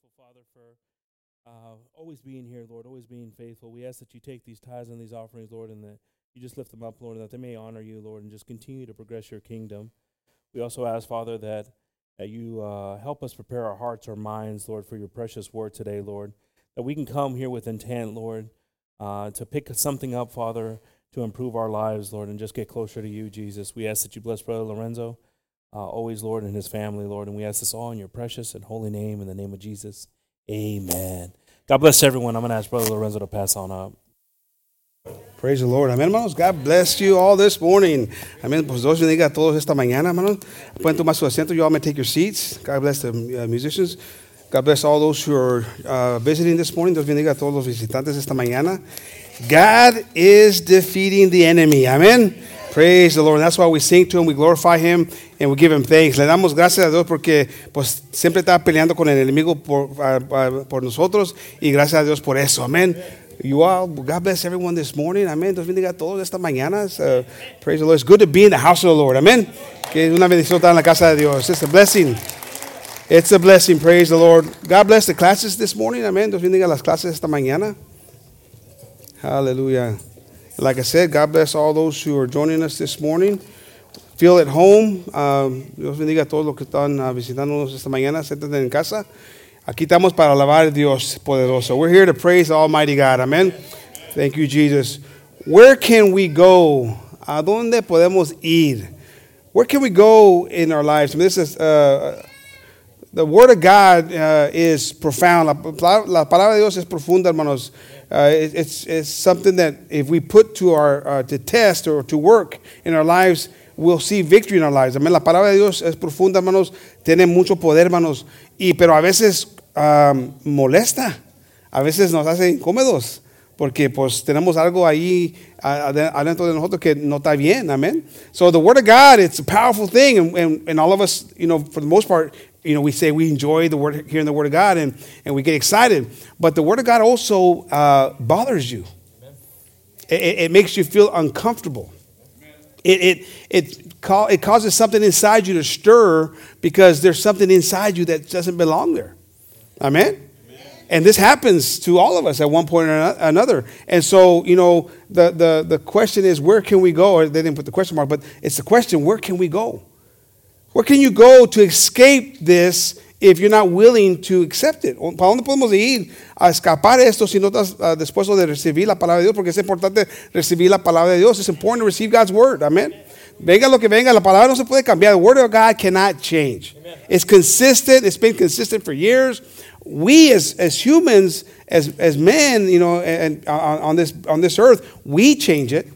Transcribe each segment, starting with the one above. grateful, Father, for always being here, Lord, always being faithful. We ask that you take these tithes and these offerings, Lord, and that you just lift them up, Lord, and that they may honor you, Lord, and just continue to progress your kingdom. We also ask, Father, that you help us prepare our hearts, our minds, Lord, for your precious word today, Lord, that we can come here with intent, Lord, to pick something up, Father, to improve our lives, Lord, and just get closer to you, Jesus. We ask that you bless Brother Lorenzo, always, Lord, and his family, Lord, and we ask this all in your precious and holy name, in the name of Jesus. Amen. God bless everyone. I'm going to ask Brother Lorenzo to pass on up. Praise the Lord. Amén, hermanos. God bless you all this morning. Amén. Pues Dios bendiga a todos esta mañana, hermanos. Pueden tomar su asiento. You all may take your seats. God bless the musicians. God bless all those who are visiting this morning. Dios bendiga a todos los visitantes esta mañana. God is defeating the enemy. Amén. Praise the Lord. That's why we sing to Him, we glorify Him, and we give Him thanks. Le damos gracias a Dios porque pues siempre está peleando con el enemigo por nosotros, y gracias a Dios por eso. Amén. You all, God bless everyone this morning. Amén. Dios bendiga a todos esta mañana. Praise the Lord. It's good to be in the house of the Lord. Amén. Que una bendición estar en la casa de Dios. It's a blessing. It's a blessing. Praise the Lord. God bless the classes this morning. Amén. Dios bendiga las clases esta mañana. Hallelujah. Like I said, God bless all those who are joining us this morning. Feel at home. Dios bendiga a todos los que están visitándonos esta mañana. Siéntate en casa. Aquí estamos para alabar a Dios poderoso. We're here to praise the Almighty God. Amen. Thank you, Jesus. Where can we go? ¿A dónde podemos ir? Where can we go in our lives? I mean, this is the Word of God is profound. La palabra de Dios es profunda, hermanos. It's something that if we put to our to test or to work in our lives, we'll see victory in our lives. Amén. La palabra de Dios es profunda, hermanos. Tiene mucho poder, hermanos. Pero a veces molesta. A veces nos hace incómodos. Porque pues tenemos algo ahí adentro de nosotros que no está bien. Amén. So the Word of God, it's a powerful thing. And all of us, you know, for the most part, you know, we say we enjoy the word, hearing the Word of God, and we get excited. But the Word of God also bothers you. It makes you feel uncomfortable. It causes something inside you to stir, because there's something inside you that doesn't belong there. Amen? Amen. And this happens to all of us at one point or another. And so, you know, the question is, where can we go? Or they didn't put the question mark, but it's the question, where can we go? Where can you go to escape this if you're not willing to accept it? ¿Para dónde podemos ir a escapar esto si no estás dispuesto de recibir la palabra de Dios? Porque es importante recibir la palabra de Dios. It's important to receive God's word. Amen. Venga lo que venga, la palabra no se puede cambiar. The word of God cannot change. Amen. It's consistent. It's been consistent for years. We as humans, as men, you know, and on this earth, we change it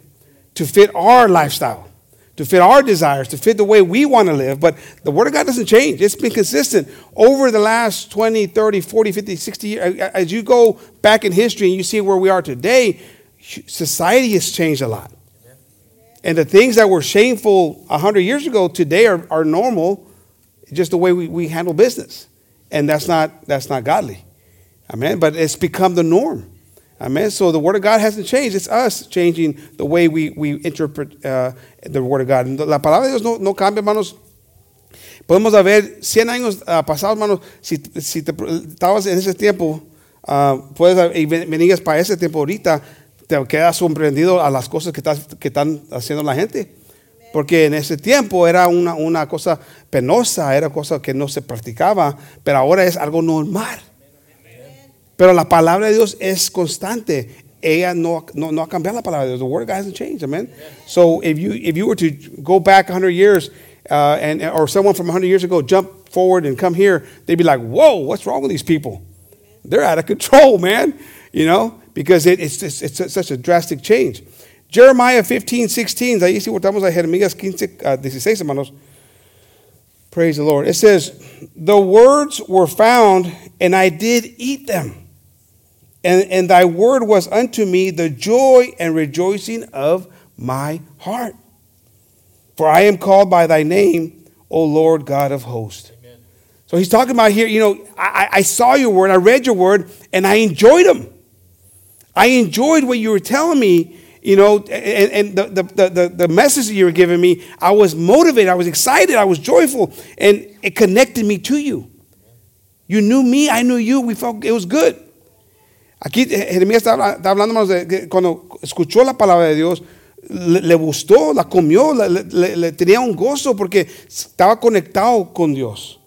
to fit our lifestyle, to fit our desires, to fit the way we want to live. But the Word of God doesn't change. It's been consistent over the last 20, 30, 40, 50, 60 years. As you go back in history and you see where we are today, society has changed a lot. And the things that were shameful 100 years ago today are normal, just the way we handle business. And that's not godly. Amen. But it's become the norm. Amen. So the Word of God hasn't changed. It's us changing the way we interpret the Word of God. La palabra de Dios no cambia, hermanos. Podemos haber 100 años pasados, hermanos. Si te estabas en ese tiempo, puedes venir para ese tiempo ahorita, te quedas sorprendido a las cosas que están haciendo la gente. Porque en ese tiempo era una cosa penosa, era cosa que no se practicaba, pero ahora es algo normal. Pero la palabra de Dios es constante. Ella no ha cambiado la palabra de Dios. The Word of God hasn't changed, amen. Yeah. So if you were to go back 100 years, or someone from 100 years ago jump forward and come here, they'd be like, whoa, what's wrong with these people? They're out of control, man. You know, because it's such a drastic change. Jeremiah 15:16. Ahí sí voltamos a Jeremías 15:16, hermanos. Praise the Lord. It says, the words were found, and I did eat them. And thy word was unto me the joy and rejoicing of my heart. For I am called by thy name, O Lord God of hosts. Amen. So he's talking about here, you know, I saw your word, I read your word, and I enjoyed them. I enjoyed what you were telling me, you know, and the message that you were giving me. I was motivated, I was excited, I was joyful, and it connected me to you. You knew me, I knew you, we felt it was good. Aquí Jeremías está hablando, hermanos, de cuando escuchó la palabra de Dios, le gustó, la comió, le tenía un gozo porque estaba conectado con Dios.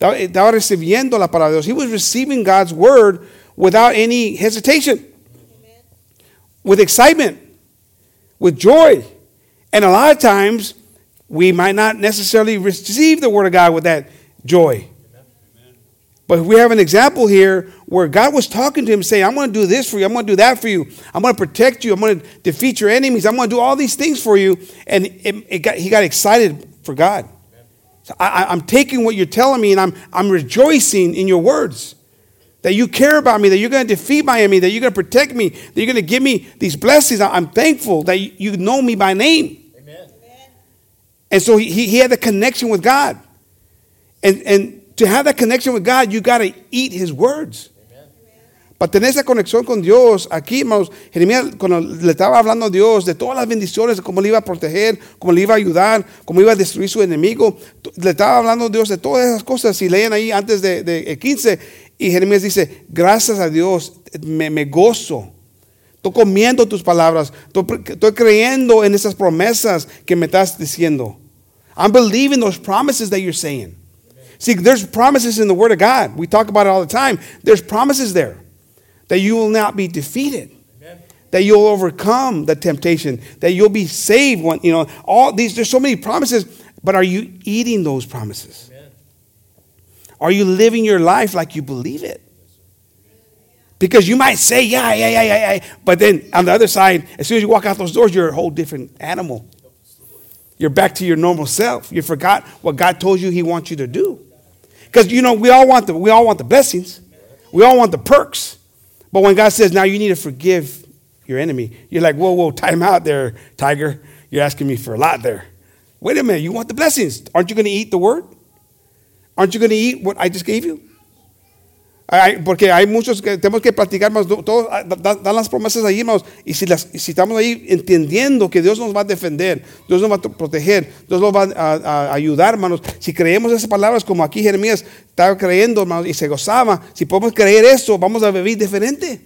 Estaba recibiendo la palabra de Dios. He was receiving God's word without any hesitation. Amen. With excitement, with joy. And a lot of times, we might not necessarily receive the word of God with that joy. But we have an example here where God was talking to him saying, I'm going to do this for you. I'm going to do that for you. I'm going to protect you. I'm going to defeat your enemies. I'm going to do all these things for you. And he got excited for God. So I'm taking what you're telling me, and I'm rejoicing in your words. That you care about me, that you're going to defeat my enemy, that you're going to protect me, that you're going to give me these blessings. I'm thankful that you know me by name. Amen. And so he had a connection with God. And to have that connection with God, you got to eat his words. Amen. Para tener esa conexión con Dios, aquí, hermanos, Jeremías, cuando le estaba hablando a Dios de todas las bendiciones, cómo le iba a proteger, cómo le iba a ayudar, cómo iba a destruir su enemigo, le estaba hablando a Dios de todas esas cosas. Si leen ahí antes de 15, y Jeremías dice, gracias a Dios, me gozo. Estoy comiendo tus palabras, estoy creyendo en esas promesas que me estás diciendo. I'm believing those promises that you're saying. See, there's promises in the Word of God. We talk about it all the time. There's promises there that you will not be defeated, Amen. That you'll overcome the temptation, that you'll be saved. When, you know, all these. There's so many promises, but are you eating those promises? Amen. Are you living your life like you believe it? Because you might say, yeah, but then on the other side, as soon as you walk out those doors, you're a whole different animal. You're back to your normal self. You forgot what God told you he wants you to do. Because, you know, we all want the blessings. We all want the perks. But when God says, now you need to forgive your enemy, you're like, whoa, time out there, tiger. You're asking me for a lot there. Wait a minute, you want the blessings. Aren't you going to eat the word? Aren't you going to eat what I just gave you? Porque hay muchos que tenemos que practicar más. Todos dan las promesas ahí, hermanos. Y si estamos ahí entendiendo que Dios nos va a defender, Dios nos va a proteger, Dios nos va a ayudar, hermanos. Si creemos esas palabras, como aquí Jeremías estaba creyendo, hermanos, y se gozaba, si podemos creer eso, vamos a vivir diferente.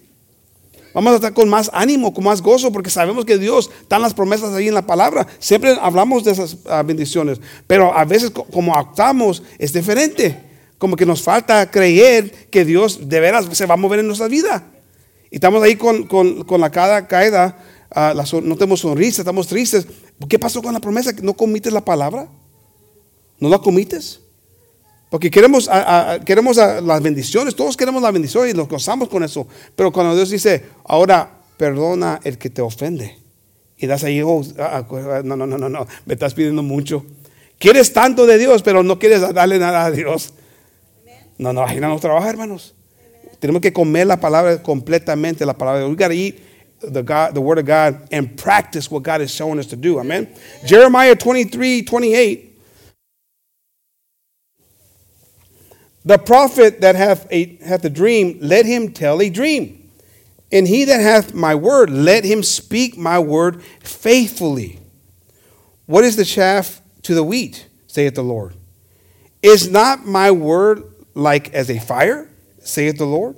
Vamos a estar con más ánimo, con más gozo, porque sabemos que Dios da las promesas ahí en la palabra. Siempre hablamos de esas bendiciones, pero a veces como actuamos es diferente. Como que nos falta creer que Dios de veras se va a mover en nuestra vida. Y estamos ahí con la cara caída, no tenemos sonrisa, estamos tristes. ¿Qué pasó con la promesa? ¿No comites la palabra? ¿No la comites? Porque queremos las bendiciones, todos queremos las bendiciones y nos gozamos con eso. Pero cuando Dios dice, ahora perdona el que te ofende. Y das ahí, no, me estás pidiendo mucho. Quieres tanto de Dios, pero no quieres darle nada a Dios. No, ahí no nos trabaja, hermanos. Amen. Tenemos que comer la palabra completamente, la palabra. We got to eat the word of God and practice what God is showing us to do. Amen. Amen. Jeremiah 23:28. The prophet that hath a dream, let him tell a dream. And he that hath my word, let him speak my word faithfully. What is the chaff to the wheat, saith the Lord? Is not my word like as a fire, saith the Lord,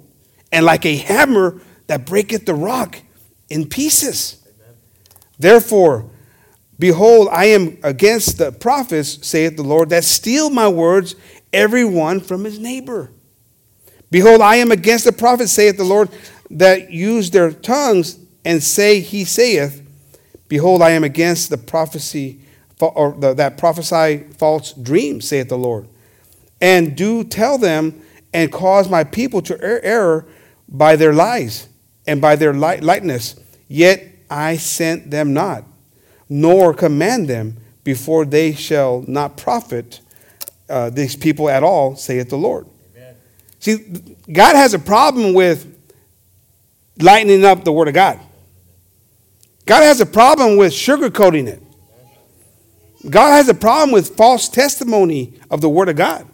and like a hammer that breaketh the rock in pieces? Amen. Therefore, behold, I am against the prophets, saith the Lord, that steal my words, every one from his neighbor. Behold, I am against the prophets, saith the Lord, that use their tongues and say, he saith. Behold, I am against the prophecy, or that prophesy false dreams, saith the Lord. And do tell them and cause my people to err by their lies and by their lightness. Yet I sent them not, nor command them, before they shall not profit these people at all, saith the Lord. Amen. See, God has a problem with lightening up the word of God. God has a problem with sugarcoating it. God has a problem with false testimony of the word of God.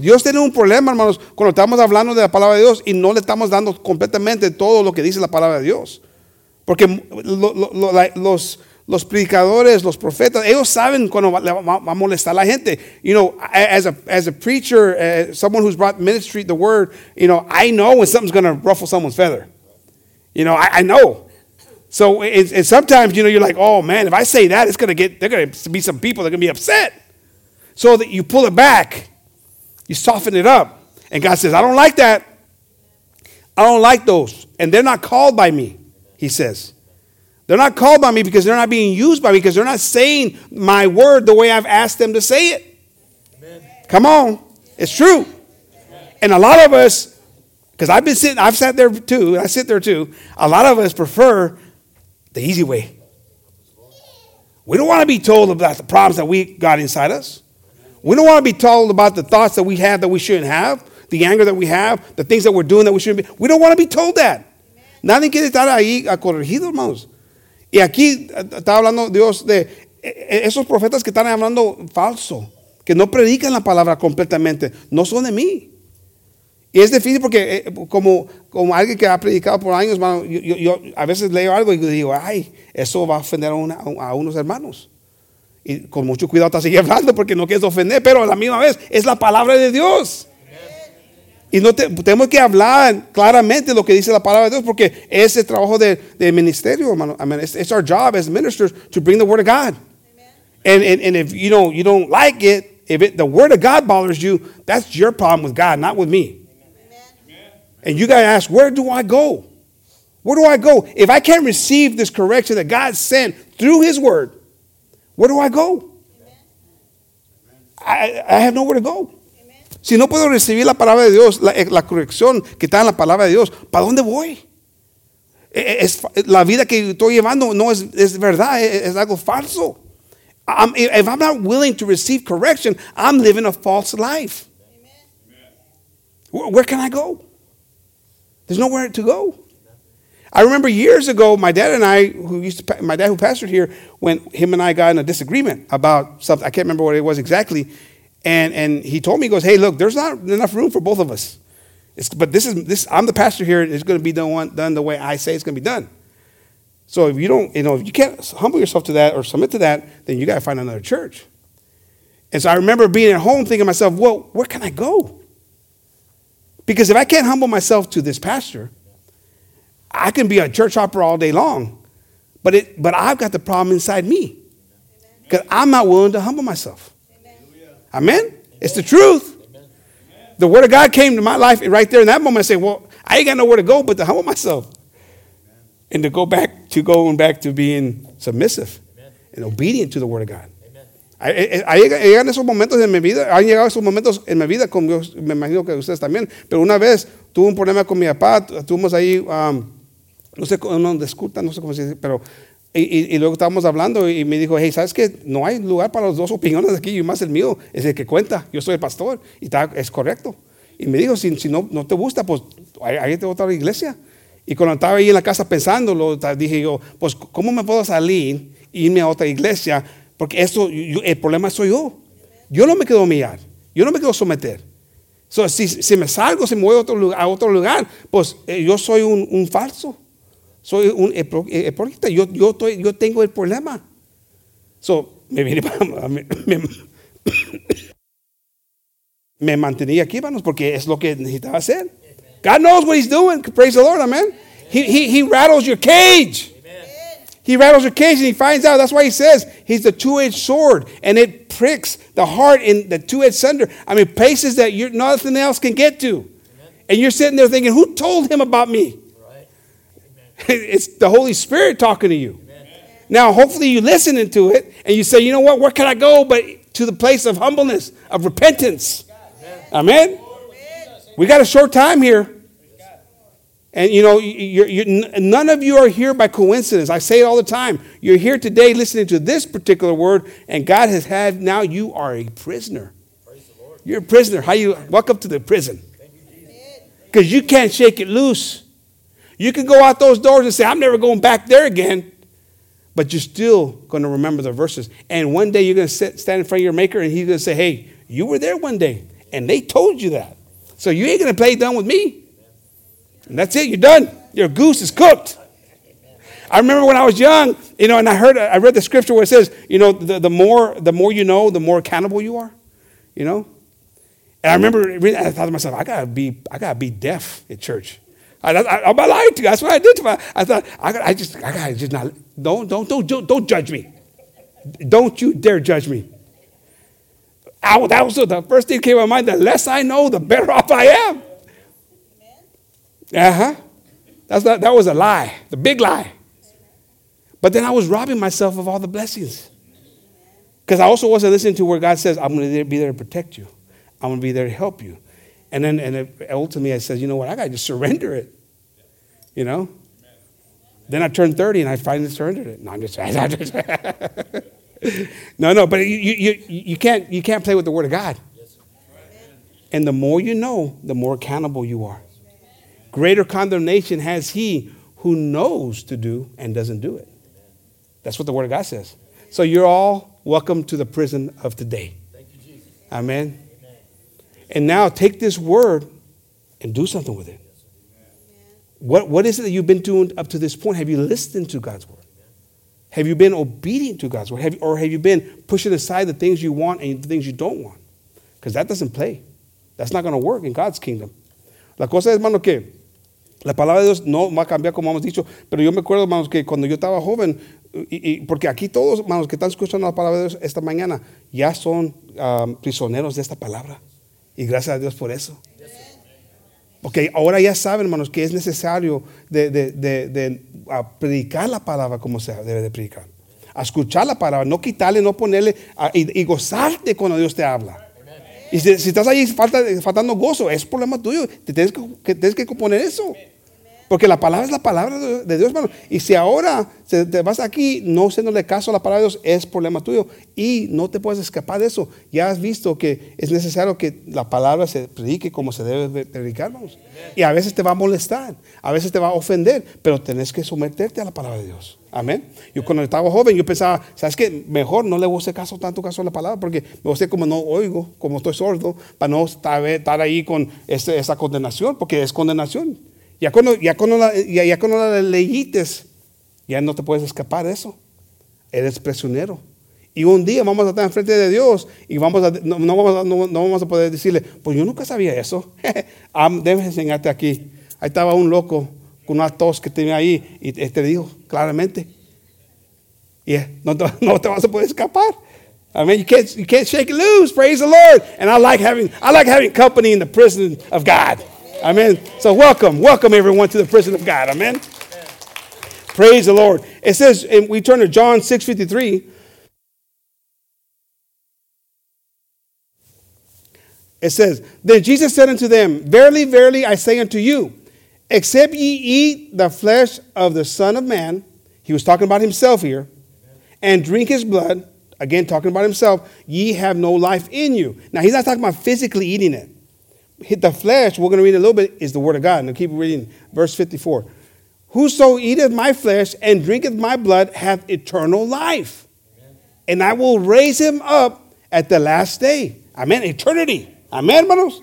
Dios tiene un problema, hermanos, cuando estamos hablando de la palabra de Dios y no le estamos dando completamente todo lo que dice la palabra de Dios. Porque los predicadores, los profetas, ellos saben cuando va a molestar a la gente. You know, as a preacher, someone who's brought ministry, the word, you know, I know when something's going to ruffle someone's feather. You know, I know. So, and sometimes, you know, you're like, oh, man, if I say that, there are going to be some people that are going to be upset. So that you pull it back. You soften it up. And God says, I don't like that. I don't like those. And they're not called by me, he says. They're not called by me because they're not being used by me because they're not saying my word the way I've asked them to say it. Amen. Come on. It's true. Amen. And a lot of us, because I've sat there too, and I sit there too, a lot of us prefer the easy way. We don't want to be told about the problems that we got inside us. We don't want to be told about the thoughts that we have that we shouldn't have, the anger that we have, the things that we're doing that we shouldn't be. We don't want to be told that. Nadie quiere estar ahí corregido, hermanos. Y aquí está hablando Dios de esos profetas que están hablando falso, que no predican la palabra completamente, no son de mí. Y es difícil porque como alguien que ha predicado por años, hermano, yo a veces leo algo y digo, ay, eso va a ofender a unos hermanos. Y con mucho cuidado te sigue hablando porque no quieres ofender, pero a la misma vez es la palabra de Dios. Y no tenemos que hablar claramente lo que dice la palabra de Dios porque es el trabajo de ministerio, hermano. I mean, it's our job as ministers to bring the word of God. Amen. And if you don't like it, if the word of God bothers you, that's your problem with God, not with me. Amen. And you got to ask, where do I go? Where do I go? If I can't receive this correction that God sent through his word, where do I go? I have nowhere to go. Si no puedo recibir la palabra de Dios, la corrección que está en la palabra de Dios, ¿para dónde voy? La vida que estoy llevando no es verdad, es algo falso. If I'm not willing to receive correction, I'm living a false life. Amen. Where can I go? There's nowhere to go. I remember years ago, my dad and I, my dad who pastored here, when him and I got in a disagreement about something, I can't remember what it was exactly. And he told me, he goes, hey, look, there's not enough room for both of us. But I'm the pastor here. It's going to be done the way I say it's going to be done. So if you can't humble yourself to that or submit to that, then you got to find another church. And so I remember being at home thinking to myself, well, where can I go? Because if I can't humble myself to this pastor, I can be a church hopper all day long. But I've got the problem inside me because I'm not willing to humble myself. Amen? Amen. It's the truth. Amen. The word of God came to my life right there in that moment. I said, well, I ain't got nowhere to go but to humble myself. Amen. And to go back to being submissive. Amen. And obedient to the word of God. Llegan esos momentos en mi vida, han llegado esos momentos en mi vida, con Dios, me imagino que ustedes también, pero una vez tuve un problema con mi papá, tuvimos ahí, no sé, no discutan, no sé cómo se dice, pero... Y luego estábamos hablando y me dijo, hey, ¿sabes qué? No hay lugar para las dos opiniones aquí, y más el mío es el que cuenta, yo soy el pastor, y es correcto. Y me dijo, si no te gusta, pues hay otra iglesia. Y cuando estaba ahí en la casa pensándolo, dije yo, pues ¿cómo me puedo salir e irme a otra iglesia? Porque el problema soy yo. Yo no me quedo humillar, yo no me quedo someter. So, si me salgo, si me voy a otro lugar, pues yo soy un falso. Soy un hipócrita, yo tengo el problema. So, me mantenía aquí, hermanos, porque es lo que necesitaba hacer. God knows what he's doing. Praise the Lord, amen. He rattles your cage. Amen. He rattles your cage and he finds out. That's why he says he's the two-edged sword. And it pricks the heart in the two-edged sunder. I mean, places that nothing else can get to. Amen. And you're sitting there thinking, who told him about me? It's the Holy Spirit talking to you. Amen. Now, hopefully you listening to it and you say, you know what, where can I go but to the place of humbleness, of repentance? Amen? Amen. We got a short time here. And, you know, none of you are here by coincidence. I say it all the time. You're here today listening to this particular word, and God has had, now you are a prisoner. Praise the Lord. You're a prisoner. Welcome to the prison. Because you can't shake it loose. You can go out those doors and say, I'm never going back there again. But you're still going to remember the verses. And one day you're going to stand in front of your maker and he's going to say, hey, you were there one day. And they told you that. So you ain't going to play dumb with me. And that's it. You're done. Your goose is cooked. I remember when I was young, and I read the scripture where it says, the more you know, the more accountable you are, And I remember, I thought to myself, I gotta be deaf at church. I'm not lying to you. That's what I did to myself. I thought, I gotta just not. Don't judge me. Don't you dare judge me. That was the first thing that came to my mind. The less I know, the better off I am. That was a lie, the big lie. But then I was robbing myself of all the blessings, because I also wasn't listening to where God says, "I'm going to be there to protect you. I'm going to be there to help you." And ultimately, I said, "You know what? I got to just surrender it." Then I turned 30, and I finally surrendered it. No, I'm just. No. But you can't play with the Word of God. And the more you know, the more accountable you are. Greater condemnation has he who knows to do and doesn't do it. That's what the Word of God says. So you're all welcome to the prison of today. Thank you, Jesus. Amen. Amen. And now take this word and do something with it. What is it that you've been doing up to this point? Have you listened to God's word? Have you been obedient to God's word? Have you been pushing aside the things you want and the things you don't want? Because that doesn't play. That's not going to work in God's kingdom. La cosa es, hermano, que la palabra de Dios no va a cambiar como hemos dicho, pero yo me acuerdo, hermanos, que cuando yo estaba joven, porque aquí todos, hermanos, que están escuchando la palabra de Dios esta mañana, ya son prisioneros de esta palabra. Y gracias a Dios por eso. Porque ahora ya saben, hermanos, que es necesario de predicar la palabra como se debe de predicar. A escuchar la palabra, no quitarle, no ponerle, y gozarte cuando Dios te habla. Y si estás ahí faltando gozo, es problema tuyo. Te tienes que componer eso. Porque la palabra es la palabra de Dios, hermano. Y si ahora te vas aquí no haciéndole caso a la palabra de Dios, es problema tuyo. Y no te puedes escapar de eso. Ya has visto que es necesario que la palabra se predique como se debe predicar, hermanos. Y a veces te va a molestar, a veces te va a ofender, pero tenés que someterte a la palabra de Dios. Amén. Yo cuando estaba joven, yo pensaba, ¿sabes qué? Mejor no le voy a hacer tanto caso a la palabra, porque me voy a como no oigo, como estoy sordo, para no estar ahí con esa condenación, porque es condenación. Ya cuando la leíste, ya no te puedes escapar de eso. Eres prisionero. Y un día vamos a estar enfrente de Dios y no vamos a poder decirle, pues yo nunca sabía eso. Déjame enseñarte aquí. Ahí estaba un loco con una tos que tenía ahí y te dijo claramente. No te vas a poder escapar. I mean, you can't shake it loose. Praise the Lord. And I like having company in the prison of God. Amen. So welcome everyone to the prison of God. Amen. Amen. Praise the Lord. It says, and we turn to John 6:53. It says, then Jesus said unto them, verily, verily, I say unto you, except ye eat the flesh of the Son of Man, he was talking about himself here, and drink his blood, again talking about himself, ye have no life in you. Now he's not talking about physically eating it. Hit the flesh, we're going to read a little bit, is the word of God. Now keep reading, verse 54. Whoso eateth my flesh and drinketh my blood hath eternal life. Amen. And I will raise him up at the last day. Amen. Eternity. Amen, hermanos.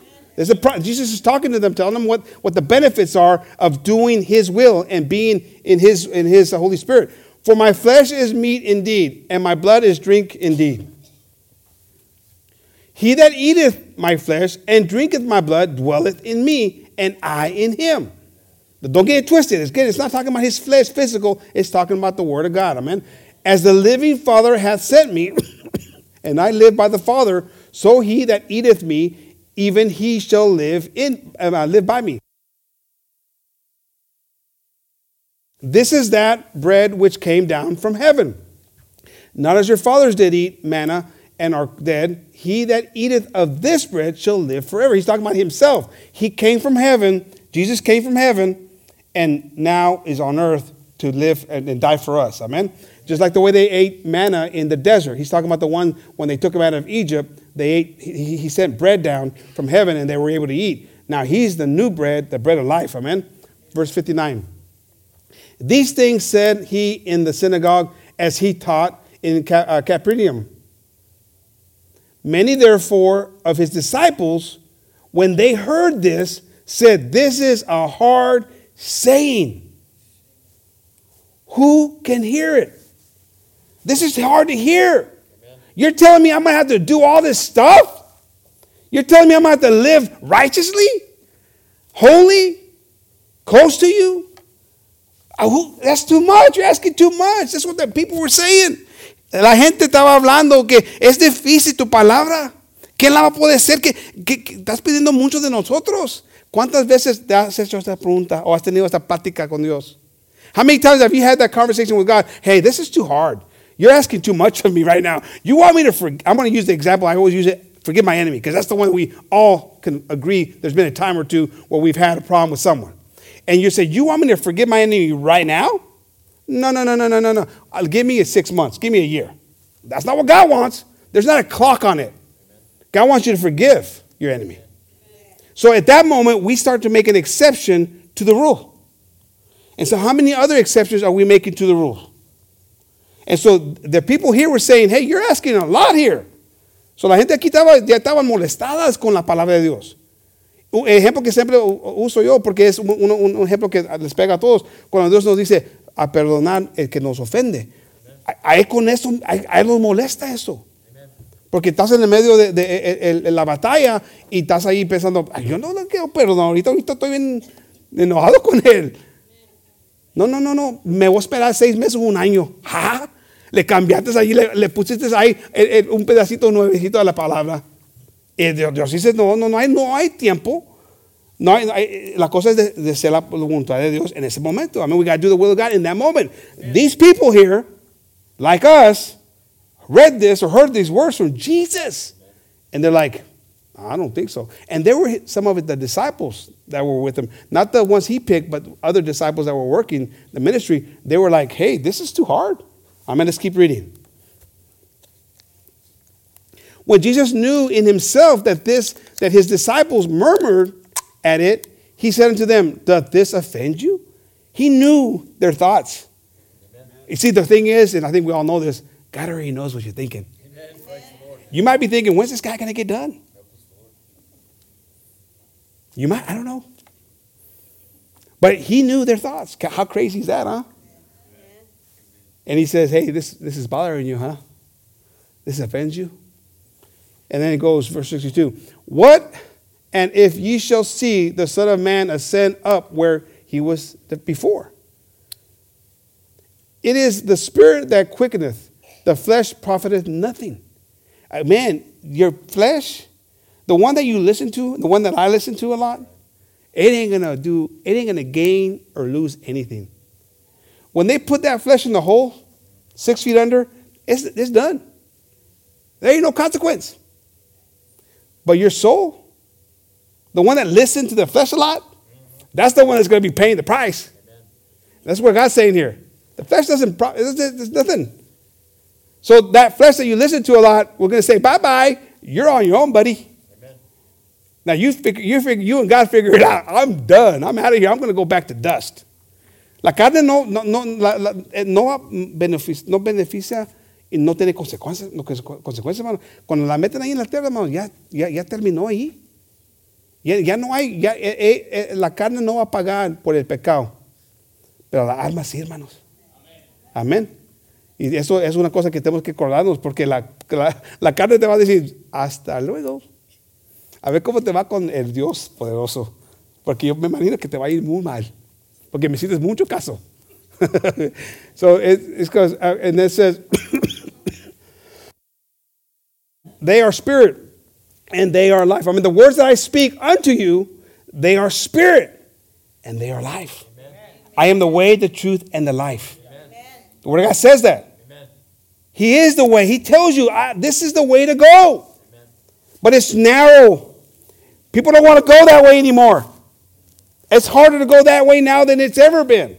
Jesus is talking to them, telling them what the benefits are of doing his will and being in his Holy Spirit. For my flesh is meat indeed, and my blood is drink indeed. He that eateth my flesh and drinketh my blood dwelleth in me, and I in him. But don't get it twisted. It's not talking about his flesh, physical. It's talking about the word of God. Amen. As the living Father hath sent me, and I live by the Father, so he that eateth me, even he shall live by me. This is that bread which came down from heaven. Not as your fathers did eat manna, and are dead, he that eateth of this bread shall live forever. He's talking about himself. He came from heaven. Jesus came from heaven and now is on earth to live and die for us. Amen. Just like the way they ate manna in the desert. He's talking about the one when they took him out of Egypt, they ate. He sent bread down from heaven and they were able to eat. Now he's the new bread, the bread of life. Amen. Verse 59. These things said he in the synagogue as he taught in Capernaum. Many, therefore, of his disciples, when they heard this, said, this is a hard saying. Who can hear it? This is hard to hear. Amen. You're telling me I'm going to have to do all this stuff? You're telling me I'm going to have to live righteously? Holy? Close to you? That's too much. You're asking too much. That's what the people were saying. La gente estaba hablando que es difícil tu palabra. ¿Qué la va a poder ser? Que estás pidiendo mucho de nosotros. ¿Cuántas veces te has hecho esta pregunta o has tenido esta plática con Dios? How many times have you had that conversation with God? Hey, this is too hard. You're asking too much of me right now. You want me to forgive? I'm going to use the example. I always use it. Forgive my enemy. Because that's the one we all can agree. There's been a time or two where we've had a problem with someone. And you say, you want me to forgive my enemy right now? No. Give me 6 months. Give me a year. That's not what God wants. There's not a clock on it. God wants you to forgive your enemy. So at that moment, we start to make an exception to the rule. And so how many other exceptions are we making to the rule? And so the people here were saying, hey, you're asking a lot here. So la gente aquí ya estaban molestadas con la palabra de Dios. Un ejemplo que siempre uso yo, porque es un ejemplo que les pega a todos. Cuando Dios nos dice a perdonar el que nos ofende. Ahí con eso, ahí nos molesta eso. Porque estás en el medio de la batalla y estás ahí pensando, yo no le quiero perdonar, ahorita estoy bien enojado con él. No, me voy a esperar 6 meses o un año. ¿Ah? Le cambiaste ahí, le pusiste ahí un pedacito nuevecito de la palabra. Y Dios dice, no hay tiempo. La cosa es de ser la voluntad de Dios en ese momento. I mean, we got to do the will of God in that moment. Yeah. These people here, like us, read this or heard these words from Jesus. And they're like, I don't think so. And there were some of it, the disciples that were with him. Not the ones he picked, but other disciples that were working the ministry. They were like, hey, this is too hard. I'm going to keep reading. When Jesus knew in himself that his disciples murmured at it, he said unto them, doth this offend you? He knew their thoughts. Amen. You see, the thing is, and I think we all know this, God already knows what you're thinking. Amen. You might be thinking, when's this guy going to get done? You might, I don't know. But he knew their thoughts. How crazy is that, huh? Amen. And he says, hey, this is bothering you, huh? This offends you? And then it goes, verse 62. What, and if ye shall see the Son of Man ascend up where he was before? It is the spirit that quickeneth, the flesh profiteth nothing. Man, your flesh, the one that you listen to, the one that I listen to a lot, it ain't gonna gain or lose anything. When they put that flesh in the hole, 6 feet under, it's done. There ain't no consequence. But your soul, the one that listens to the flesh a lot, that's the one that's going to be paying the price. Amen. That's what God's saying here. The flesh doesn't, there's nothing. So that flesh that you listen to a lot, we're going to say, bye-bye, you're on your own, buddy. Amen. Now you and God figure it out. I'm done. I'm out of here. I'm going to go back to dust. La carne no beneficia y no tiene consecuencias, hermano. Cuando la meten ahí en la tierra, hermano, ya terminó ahí. Ya no hay, la carne no va a pagar por el pecado. Pero la alma sí, hermanos. Amén. Y eso es una cosa que tenemos que acordarnos, porque la carne te va a decir, hasta luego. A ver cómo te va con el Dios poderoso. Porque yo me imagino que te va a ir muy mal. Porque me hiciste mucho caso. So it's because, and it says, they are spirit and they are life. I mean, the words that I speak unto you, they are spirit and they are life. Amen. I am the way, the truth, and the life. Amen. The Word of God says that. Amen. He is the way. He tells you, this is the way to go. Amen. But it's narrow. People don't want to go that way anymore. It's harder to go that way now than it's ever been.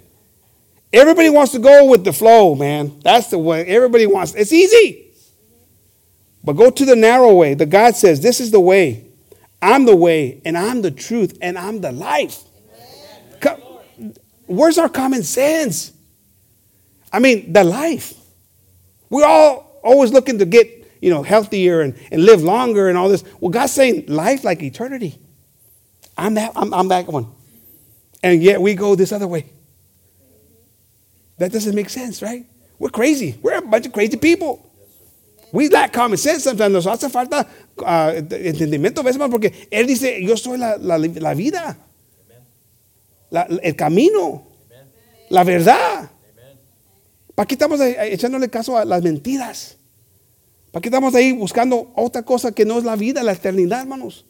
Everybody wants to go with the flow, man. That's the way everybody wants. It's easy. But go to the narrow way. The God says, this is the way. I'm the way, and I'm the truth, and I'm the life. Where's our common sense? I mean, the life. We're all always looking to get, healthier and live longer and all this. Well, God's saying life like eternity. I'm that one. And yet we go this other way. That doesn't make sense, right? We're crazy. We're a bunch of crazy people. We lack common sense sometimes. Nos hace falta entendimiento, ¿ves, hermano? Porque Él dice, yo soy la vida, el camino, Amen. La verdad. ¿Para qué estamos echándole caso a las mentiras? ¿Para qué estamos ahí buscando otra cosa que no es la vida, la eternidad, hermanos?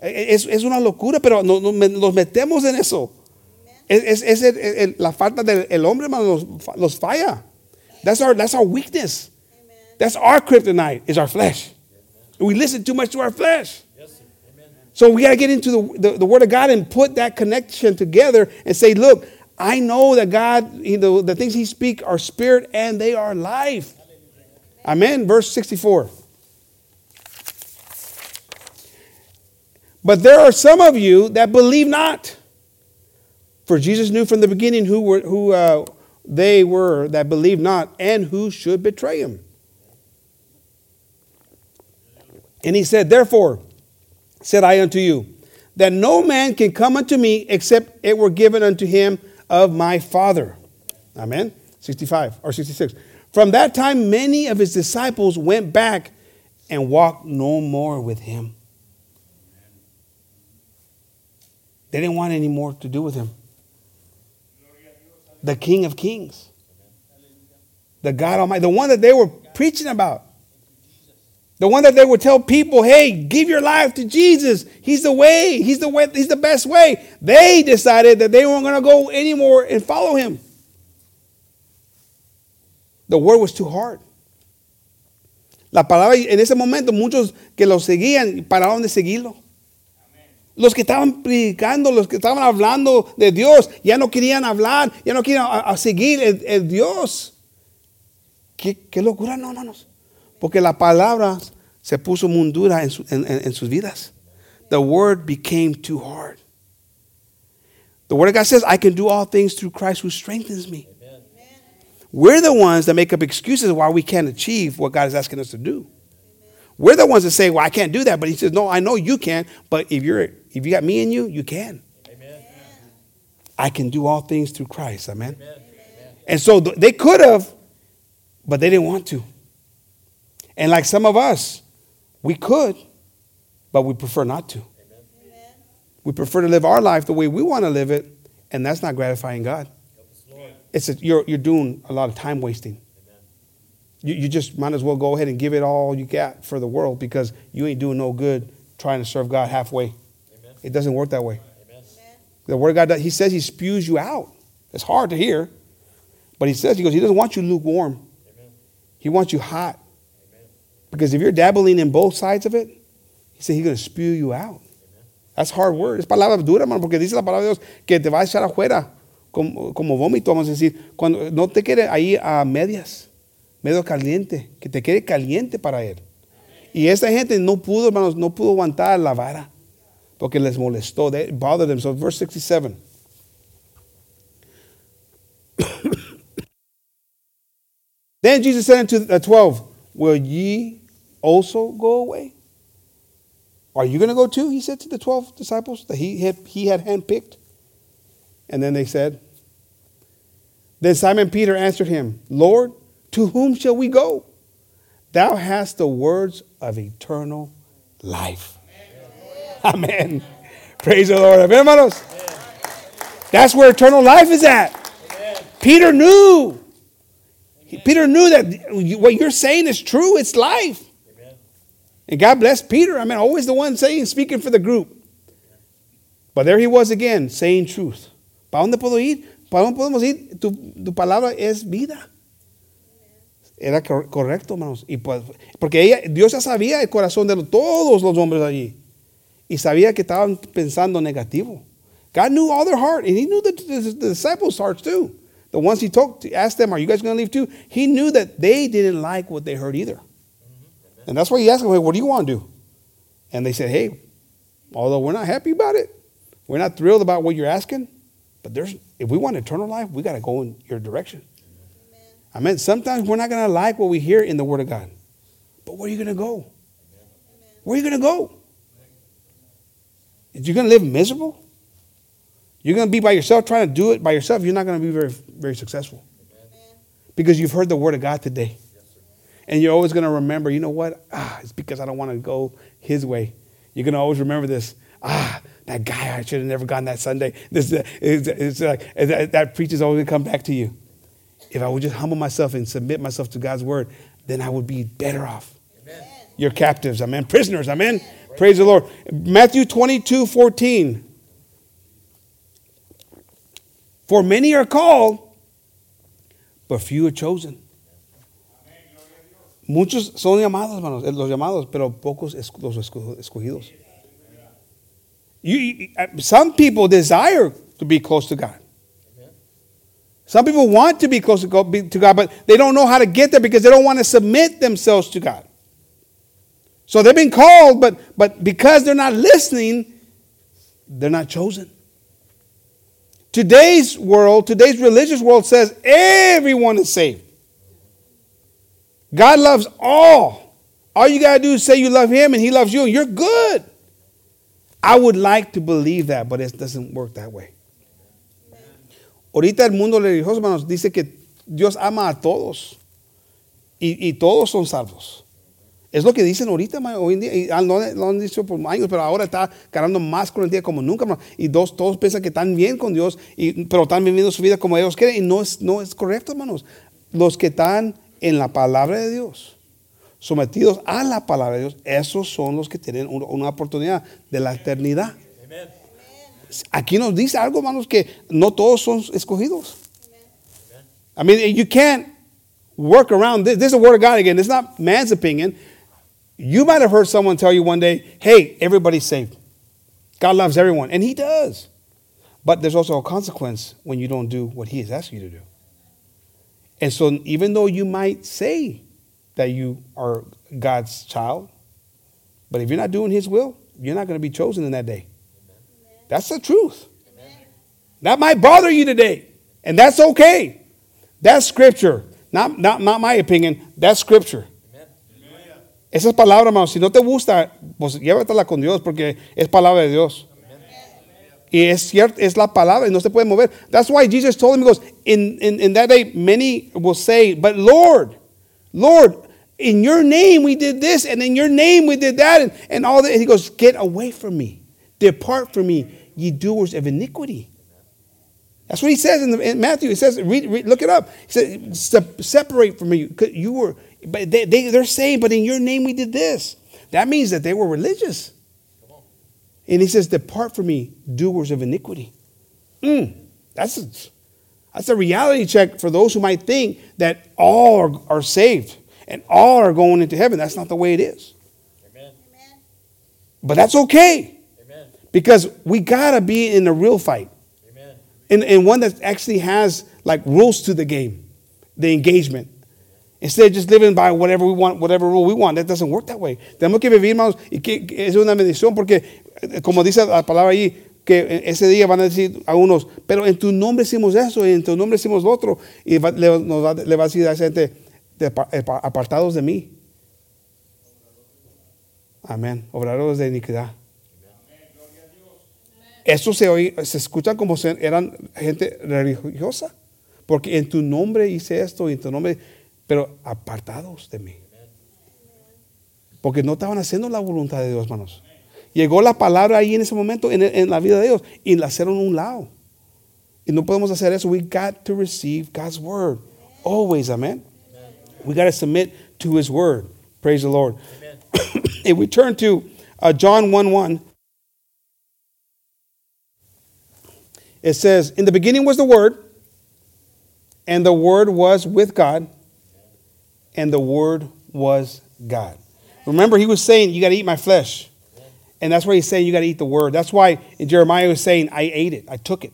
Es una locura, pero nos metemos en eso. Es la falta del hombre, hermanos, los falla. That's our weakness. That's our kryptonite, is our flesh. We listen too much to our flesh. Yes, amen. So we got to get into the Word of God and put that connection together and say, look, I know that God, the things He speaks are spirit and they are life. Amen. Amen. Verse 64. But there are some of you that believe not. For Jesus knew from the beginning who they were that believed not and who should betray Him. And He said, therefore, said I unto you, that no man can come unto me except it were given unto him of my Father. Amen. 65 or 66. From that time, many of His disciples went back and walked no more with Him. They didn't want any more to do with Him. The King of Kings. The God Almighty. The one that they were preaching about. The one that they would tell people, hey, give your life to Jesus. He's the way. He's the way. He's the best way. They decided that they weren't going to go anymore and follow Him. The word was too hard. La palabra, en ese momento, muchos que lo seguían, pararon de seguirlo. Los que estaban predicando, los que estaban hablando de Dios, ya no querían hablar, ya no querían a seguir el Dios. ¿Qué locura, no, hermanos? Porque la palabra se puso muy dura en sus vidas. The word became too hard. The Word of God says, I can do all things through Christ who strengthens me. Amen. We're the ones that make up excuses why we can't achieve what God is asking us to do. Amen. We're the ones that say, well, I can't do that. But He says, no, I know you can. But if you got me in you, you can. Amen. I can do all things through Christ. Amen. Amen. And so they could have, but they didn't want to. And like some of us, we could, but we prefer not to. Amen. Amen. We prefer to live our life the way we want to live it, and that's not gratifying God. It's you're doing a lot of time wasting. You just might as well go ahead and give it all you got for the world because you ain't doing no good trying to serve God halfway. Amen. It doesn't work that way. Amen. The Word of God, He says He spews you out. It's hard to hear, but He says, He goes, He doesn't want you lukewarm. Amen. He wants you hot. Because if you're dabbling in both sides of it, He said He's going to spew you out. Amen. That's hard word. Es palabra dura, hermano, porque dice la palabra de Dios que te va a echar afuera como vómito, vamos a decir, cuando no te quede ahí a medias, medio caliente, que te quede caliente para Él. Y esta gente no pudo, hermanos, no pudo aguantar la vara, porque les molestó. They bothered them. So verse 67. Then Jesus said unto the 12, will ye also go away? Are you going to go too? He said to the 12 disciples that he had handpicked. And then they said, then Simon Peter answered Him, Lord, to whom shall we go? Thou hast the words of eternal life. Amen. Amen. Praise the Lord. Amen, hermanos. That's where eternal life is at. Amen. Peter knew. Peter knew that what you're saying is true. It's life. Amen. And God bless Peter. I mean, always the one saying, speaking for the group. But there he was again, saying truth. ¿Para dónde puedo ir? ¿Para dónde podemos ir? Tu palabra es vida. Era correcto, hermanos. Y pues, porque Dios ya sabía el corazón de todos los hombres allí. Y sabía que estaban pensando negativo. God knew all their heart. And He knew the disciples' hearts too. The ones He talked to, asked them, are you guys going to leave too? He knew that they didn't like what they heard either. Mm-hmm. And that's why He asked them, hey, what do you want to do? And they said, hey, although we're not happy about it, we're not thrilled about what you're asking, but if we want eternal life, we got to go in your direction. Amen. Amen. Sometimes we're not going to like what we hear in the Word of God. But where are you going to go? Amen. Where are you going to go? You're going to live miserable? You're going to be by yourself trying to do it by yourself. You're not going to be very, very successful. Amen. Because you've heard the word of God today. Yes, sir. And you're always going to remember, you know what? It's because I don't want to go his way. You're going to always remember this. That guy, I should have never gone that Sunday. That preacher's always going to come back to you. If I would just humble myself and submit myself to God's word, then I would be better off. Amen. You're captives, amen. Prisoners, amen. Amen. Praise the Lord. Matthew 22:14. For many are called, but few are chosen. Muchos son llamados, hermanos, los llamados, pero pocos los escogidos. Some people desire to be close to God. Some people want to be close to God, but they don't know how to get there because they don't want to submit themselves to God. So they've been called, but because they're not listening, they're not chosen. Today's world, today's religious world says everyone is saved. God loves all. All you got to do is say you love him and he loves you and you're good. I would like to believe that, but it doesn't work that way. Ahorita el mundo religioso, hermanos, dice que Dios ama a todos y todos son salvos. Es lo que dicen ahorita, hoy en día, y lo han dicho por años, pero ahora está ganando más con el día como nunca, man. Y todos piensan que están bien con Dios, pero están viviendo su vida como ellos quieren, y no es correcto, hermanos. Los que están en la palabra de Dios, sometidos a la palabra de Dios, esos son los que tienen una oportunidad de la eternidad. Amen. Aquí nos dice algo, hermanos, que no todos son escogidos. Amen. I mean, you can't work around this. This is the word of God again. It's not man's opinion. You might have heard someone tell you one day, hey, everybody's saved. God loves everyone. And he does. But there's also a consequence when you don't do what he has asked you to do. And so even though you might say that you are God's child, but if you're not doing his will, you're not going to be chosen in that day. Amen. That's the truth. Amen. That might bother you today. And that's okay. That's scripture. Not my opinion. That's scripture. Esa es palabra, hermano. Si no te gusta, pues llévatela con Dios porque es palabra de Dios. Amen. Y es cierto, es la palabra y no se puede mover. That's why Jesus told him, he goes, in that day, many will say, but Lord, in your name we did this, and in your name we did that, and all that. And he goes, get away from me. Depart from me, ye doers of iniquity. That's what he says in Matthew. He says, read, look it up. He said, separate from me. You were... But they're saying, but in your name we did this. That means that they were religious. And he says, depart from me, doers of iniquity. That's a reality check for those who might think that all are saved and all are going into heaven. That's not the way it is. Amen. But that's okay. Amen. Because we got to be in a real fight. Amen. And one that actually has like rules to the game, the engagement. Instead of just living by whatever we want, whatever rule we want. That doesn't work that way. Tenemos que vivir, hermanos, y que es una bendición porque, como dice la palabra allí, que ese día van a decir a unos, pero en tu nombre hicimos eso, y en tu nombre hicimos lo otro. Y le va a decir a esa gente, apartados de mí. Amén. Obradores de iniquidad. Eso se escucha como si eran gente religiosa. Porque en tu nombre hice esto, y en tu nombre... Pero apartados de mí. Porque no estaban haciendo la voluntad de Dios, hermanos. Llegó la palabra ahí en ese momento, en la vida de ellos, y la hicieron a un lado. Y no podemos hacer eso. We got to receive God's word. Always, amen. Amen. We got to submit to his word. Praise the Lord. Amen. If we turn to John 1:1, it says, in the beginning was the word, and the word was with God, and the word was God. Remember, he was saying, you got to eat my flesh. And that's why he's saying, you got to eat the word. That's why in Jeremiah he was saying, I ate it. I took it.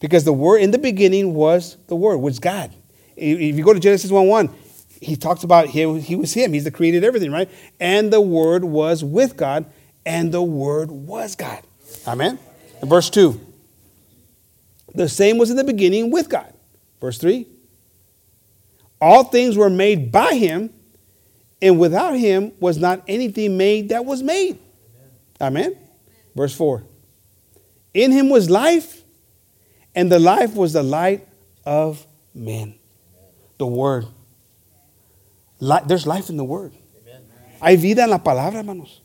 Because the word in the beginning was the word, was God. If you go to Genesis 1:1, he talks about he was him. He's the created everything, right? And the word was with God. And the word was God. Amen. And verse 2. The same was in the beginning with God. Verse 3. All things were made by him, and without him was not anything made that was made. Amen. Verse 4. In him was life, And the life was the light of men. The Word. There's life in the Word. Hay vida en la palabra, hermanos.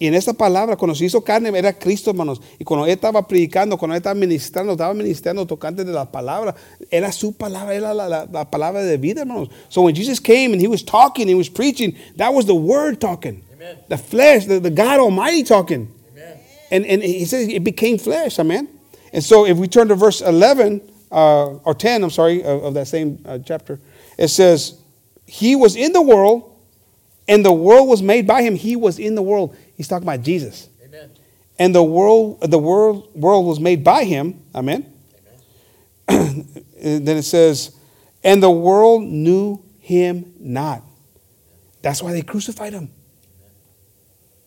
Y en esta palabra, cuando se hizo carne, era Cristo, hermanos. Y cuando Él estaba predicando, cuando Él estaba ministrando tocante de la palabra, era su palabra, era la palabra de vida, hermanos. So when Jesus came and He was talking, He was preaching, that was the Word talking. Amen. The flesh, the God Almighty talking. Amen. And He says it became flesh, amen. And so if we turn to verse 11, or 10, I'm sorry, of that same chapter, it says, He was in the world, and the world was made by Him. He was in the world. He's talking about Jesus. Amen. And the world was made by Him. Amen. Amen. Then it says, and the world knew Him not. That's why they crucified Him. Amen.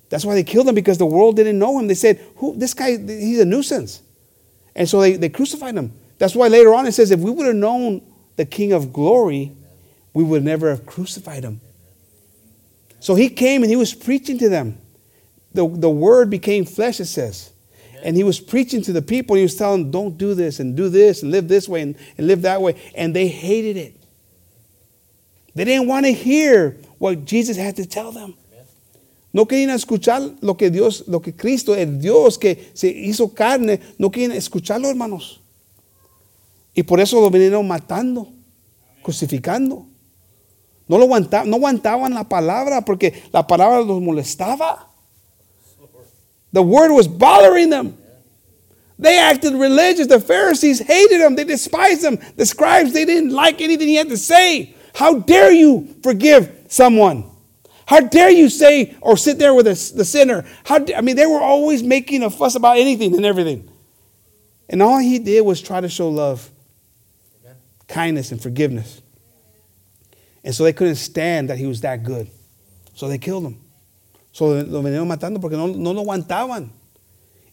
That's why they killed Him, because the world didn't know Him. They said, "Who? This guy, he's a nuisance." And so they crucified Him. That's why later on it says, if we would have known the King of Glory, we would never have crucified Him. So He came and He was preaching to them. The Word became flesh, it says. Amen. And He was preaching to the people. He was telling them, don't do this and live this way and live that way. And they hated it. They didn't want to hear what Jesus had to tell them. Amen. No querían escuchar lo que Dios, lo que Cristo, el Dios que se hizo carne, no querían escucharlo, hermanos. Y por eso lo vinieron matando, Amen. Crucificando. No aguantaban la palabra porque la palabra los molestaba. The Word was bothering them. They acted religious. The Pharisees hated Him. They despised Him. The scribes, they didn't like anything He had to say. How dare you forgive someone? How dare you say or sit there with the sinner? They were always making a fuss about anything and everything. And all He did was try to show love, kindness, and forgiveness. And so they couldn't stand that He was that good. So they killed Him. So lo venían matando porque no lo aguantaban.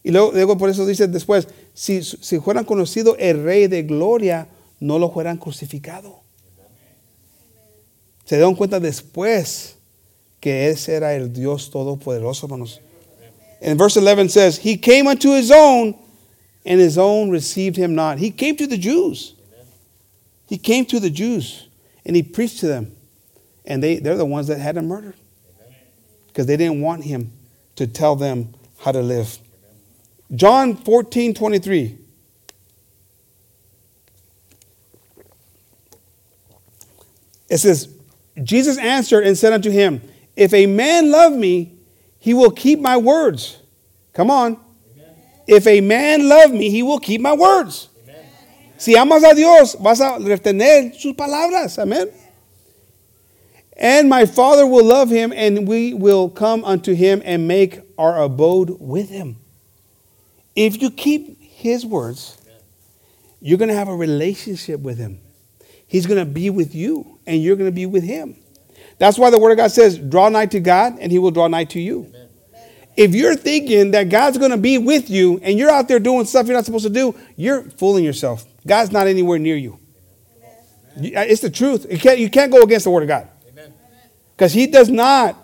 Y luego por eso dice después, si fueran conocido el Rey de Gloria, no lo fueran crucificado. Se dieron cuenta después que Él era el Dios Todopoderoso, hermanos. And verse 11 says, He came unto His own, and His own received Him not. He came to the Jews. He came to the Jews. And He preached to them. And they're the ones that had Him murdered. Because they didn't want Him to tell them how to live. John 14:23. It says, Jesus answered and said unto him, If a man love me, he will keep my words. Come on. Amen. If a man love me, he will keep my words. Si amas a Dios, vas a retener sus palabras. Amen. And my Father will love him, and we will come unto him and make our abode with him. If you keep his words, you're going to have a relationship with him. He's going to be with you, and you're going to be with him. That's why the Word of God says, draw nigh to God, and he will draw nigh to you. Amen. If you're thinking that God's going to be with you, and you're out there doing stuff you're not supposed to do, you're fooling yourself. God's not anywhere near you. Amen. It's the truth. You can't go against the Word of God. Because he does not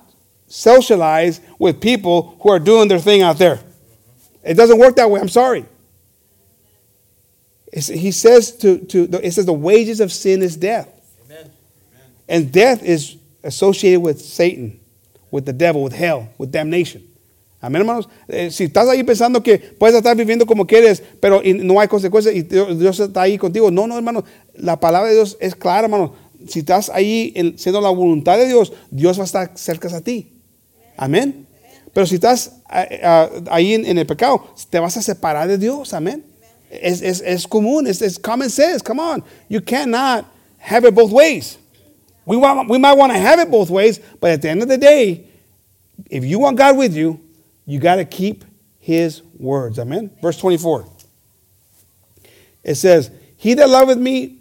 socialize with people who are doing their thing out there. It doesn't work that way. I'm sorry. It says the wages of sin is death. Amen. And death is associated with Satan, with the devil, with hell, with damnation. Amén, hermanos. Si estás ahí pensando que puedes estar viviendo como quieres, pero no hay consecuencias y Dios está ahí contigo. No, hermanos. La palabra de Dios es clara, hermanos. Si estás ahí siendo la voluntad de Dios, Dios va a estar cerca a ti. Amén. Pero si estás ahí en el pecado, te vas a separar de Dios. Amén. Es común. It's common sense. Come on. You cannot have it both ways. We might want to have it both ways, but at the end of the day, if you want God with you, you got to keep his words. Amen. Verse 24. It says, He that loveth me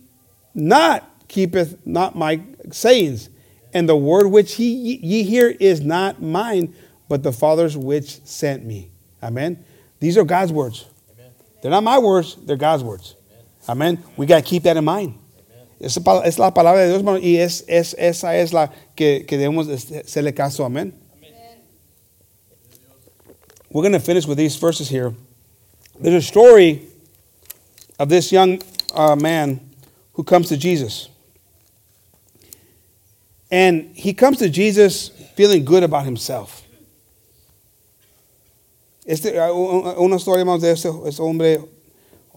not keepeth not my sayings, and the word which ye hear is not mine, but the Father's which sent me. Amen. These are God's words. Amen. They're not my words. They're God's words. Amen. Amen. We got to keep that in mind. Es la palabra de Dios, hermano, y esa es la que debemos hacerle caso. Amén. We're going to finish with these verses here. There's a story of this young man who comes to Jesus. And he comes to Jesus feeling good about himself. Una historia más de ese hombre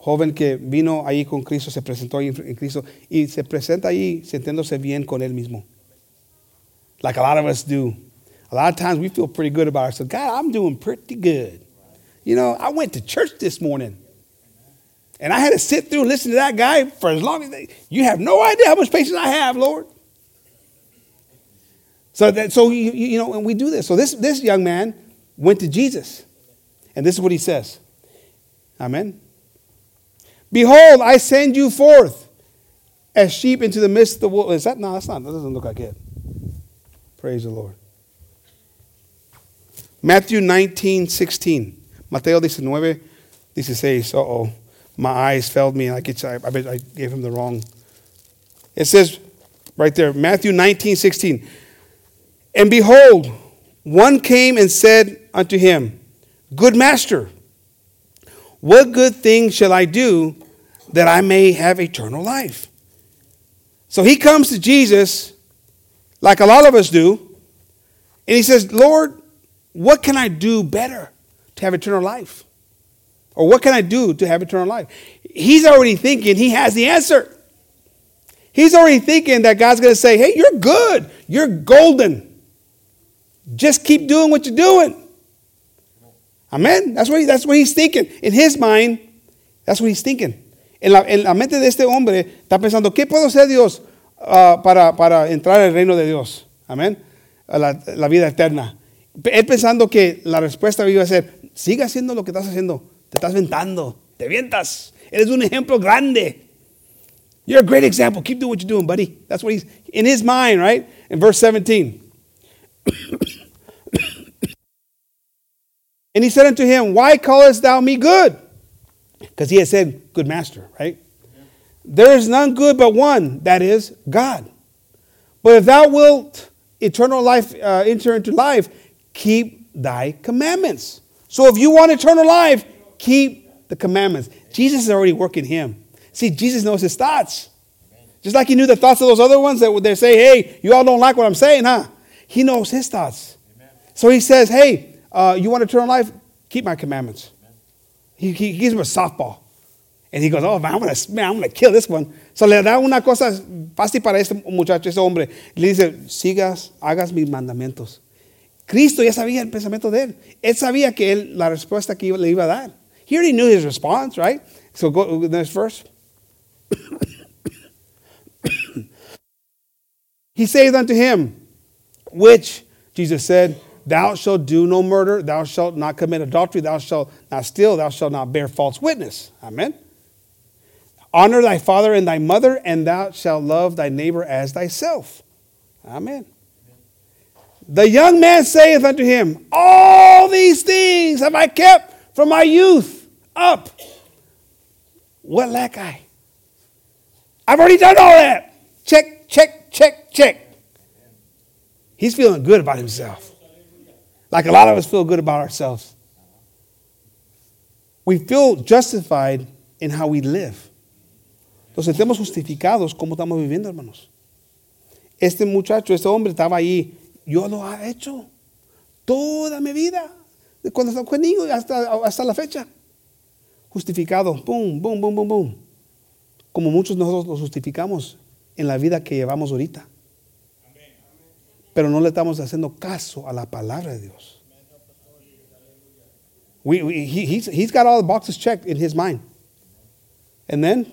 joven que vino ahí con Cristo, se presentó ahí en Cristo y se presenta ahí sintiéndose bien con él mismo. Like a lot of us do. A lot of times we feel pretty good about ourselves. God, I'm doing pretty good. You know, I went to church this morning. And I had to sit through and listen to that guy for as long as they... You have no idea how much patience I have, Lord. So and we do this. So this young man went to Jesus. And this is what he says. Amen. Behold, I send you forth as sheep into the midst of the wolves. Is that? No, that's not. That doesn't look like it. Praise the Lord. Matthew 19:16. Mateo 19:16. Uh-oh. My eyes failed me. I bet I gave him the wrong. It says right there, Matthew 19:16. And behold, one came and said unto him, Good master, what good thing shall I do that I may have eternal life? So he comes to Jesus, like a lot of us do, and he says, Lord, what can I do better to have eternal life? Or what can I do to have eternal life? He's already thinking he has the answer. He's already thinking that God's going to say, hey, you're good. You're golden. Just keep doing what you're doing. Amen. That's what he's thinking. In his mind, that's what he's thinking. En la mente de este hombre está pensando, ¿qué puedo hacer Dios para entrar al reino de Dios? Amén. La vida eterna. Él pensando que la respuesta iba a ser, sigue haciendo lo que estás haciendo. Te estás ventando. Te vientas. Eres un ejemplo grande. You're a great example. Keep doing what you're doing, buddy. That's what he's in his mind, right? In verse 17. And he said unto him, Why callest thou me good? Because he had said, Good master, right? Yeah. There is none good but one, that is God. But if thou wilt eternal life, enter into life, keep thy commandments. So if you want eternal life, keep the commandments. Jesus is already working him. See, Jesus knows his thoughts. Just like he knew the thoughts of those other ones that would they say, hey, you all don't like what I'm saying, huh? He knows his thoughts. Amen. So he says, hey, you want eternal life? Keep my commandments. He gives him a softball. And he goes, oh, man, I'm going to kill this one. So le da una cosa fácil para este muchacho, este hombre. Le dice, hagas mis mandamientos. Cristo ya sabía el pensamiento de él. Él sabía que él, la respuesta que le iba a dar. He already knew his response, right? So go to the next verse. He saith unto him, which, Jesus said, thou shalt do no murder, thou shalt not commit adultery, thou shalt not steal, thou shalt not bear false witness. Amen. Honor thy father and thy mother, and thou shalt love thy neighbor as thyself. Amen. The young man saith unto him, all these things have I kept from my youth up. What lack I? I've already done all that. Check, check, check, check. He's feeling good about himself. Like a lot of us feel good about ourselves. We feel justified in how we live. Nos sentimos justificados como estamos viviendo, hermanos. Este muchacho, este hombre estaba ahí. Yo lo he hecho toda mi vida. Cuando estaba con niños hasta la fecha. Justificado. Boom, boom, boom, boom, boom. Como muchos nosotros los justificamos en la vida que llevamos ahorita. Pero no le estamos haciendo caso a la palabra de Dios. He's got all the boxes checked in his mind. And then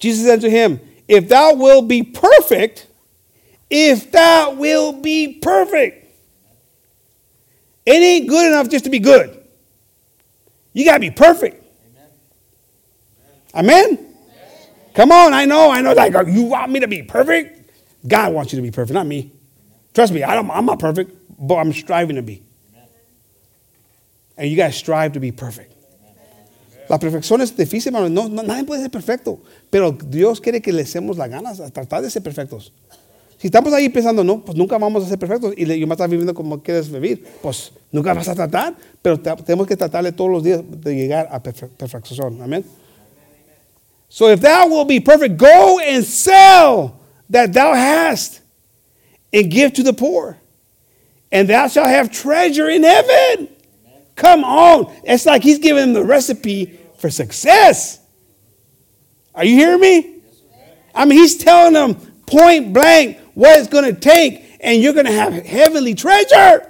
Jesus said to him, if thou wilt be perfect. It ain't good enough just to be good. You got to be perfect. Amen? Come on, I know. Like, you want me to be perfect? God wants you to be perfect, not me. Trust me, I'm not perfect, but I'm striving to be. And you got to strive to be perfect. La perfección es difícil, hermano. No, nadie puede ser perfecto. Pero Dios quiere que le hacemos las ganas a tratar de ser perfectos. Si estamos ahí pensando, no, pues nunca vamos a ser perfectos y yo me estás viviendo como quieres vivir, pues nunca vas a tratar, pero tenemos que tratarle todos los días de llegar a perfección. Amén. So if thou wilt be perfect, go and sell that thou hast and give to the poor, and thou shalt have treasure in heaven. Come on. It's like he's giving them the recipe for success. Are you hearing me? I mean, he's telling them point blank what it's going to take, and you're going to have heavenly treasure.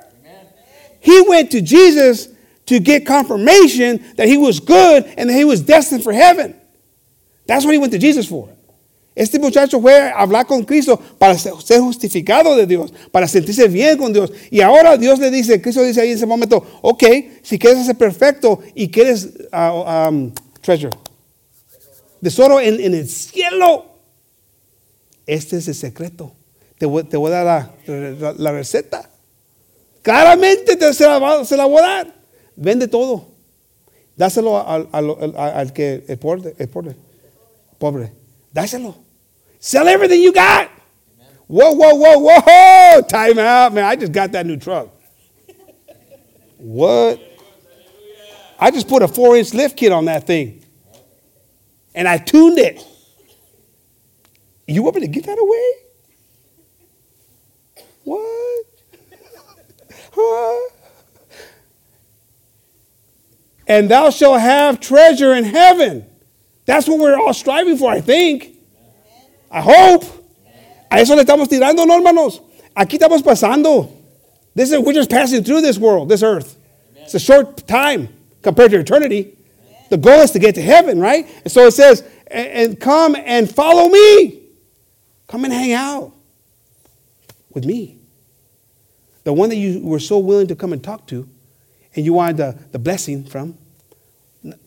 He went to Jesus to get confirmation that he was good and that he was destined for heaven. That's what he went to Jesus for. Este muchacho fue a hablar con Cristo para ser justificado de Dios, para sentirse bien con Dios. Y ahora Dios le dice, Cristo dice ahí en ese momento, ok, si quieres ser perfecto y quieres treasure, tesoro en el cielo, este es el secreto. Te voy a dar la receta. Claramente se la voy a dar. Vende todo. Dáselo al que es pobre. Dáselo. Sell everything you got. Amen. Whoa. Time out, man. I just got that new truck. What? I just put a 4-inch lift kit on that thing. And I tuned it. You want me to give that away? What? And thou shalt have treasure in heaven. That's what we're all striving for, I think. I hope. A eso le estamos tirando, no, hermanos. Aquí estamos pasando. We're just passing through this world, this earth. It's a short time compared to eternity. The goal is to get to heaven, right? And so it says, and come and follow me. Come and hang out with me. The one that you were so willing to come and talk to, and you wanted the blessing from.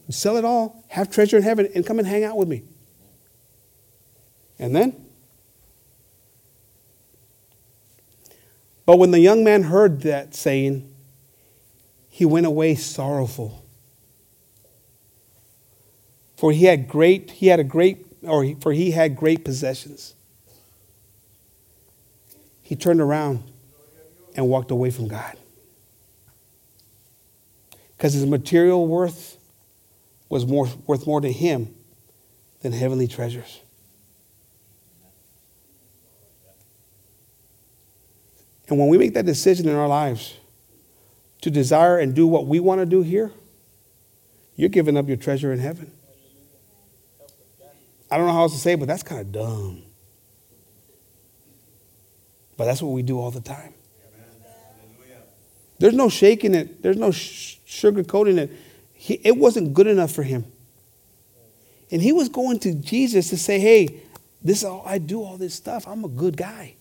Sell it all, have treasure in heaven, and come and hang out with me. And then? But when the young man heard that saying, he went away sorrowful. For he had great possessions. He turned around and walked away from God. Because his material worth was worth more to him than heavenly treasures. And when we make that decision in our lives to desire and do what we want to do here, you're giving up your treasure in heaven. I don't know how else to say it, but that's kind of dumb. But that's what we do all the time. There's no shaking it. There's no sugarcoating it. It wasn't good enough for him. And he was going to Jesus to say, hey, this is all, I do all this stuff. I'm a good guy.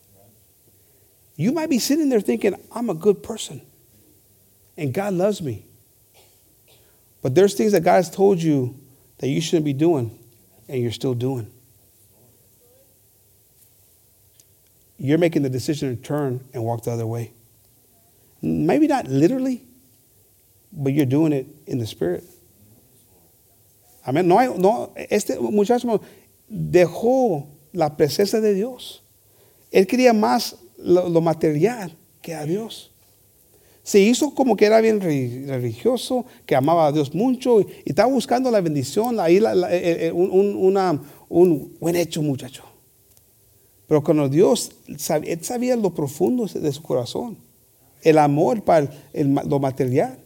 You might be sitting there thinking, I'm a good person. And God loves me. But there's things that God has told you that you shouldn't be doing, and you're still doing. You're making the decision to turn and walk the other way. Maybe not literally, but you're doing it in the spirit. Amén. No, este muchacho dejó la presencia de Dios. Él quería más lo material que a Dios. Se hizo como que era bien religioso, que amaba a Dios mucho y estaba buscando la bendición. Ahí un buen hecho muchacho. Pero cuando Dios, él sabía lo profundo de su corazón, el amor para lo material.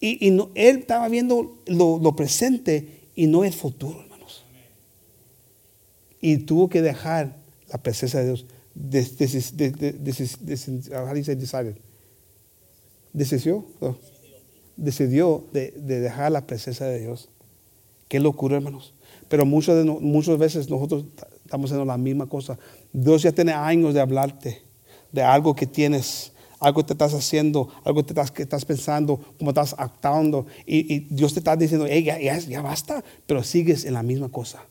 Y no, él estaba viendo lo presente y no el futuro, hermanos. Y tuvo que dejar la presencia de Dios. Decidió de dejar la presencia de Dios. Qué locura, hermanos. Pero muchas veces nosotros estamos haciendo la misma cosa. Dios ya tiene años de hablarte de algo que tienes. Algo te estás haciendo, algo que estás pensando, como estás actuando. Y Dios te está diciendo, hey, ya basta, pero sigues en la misma cosa.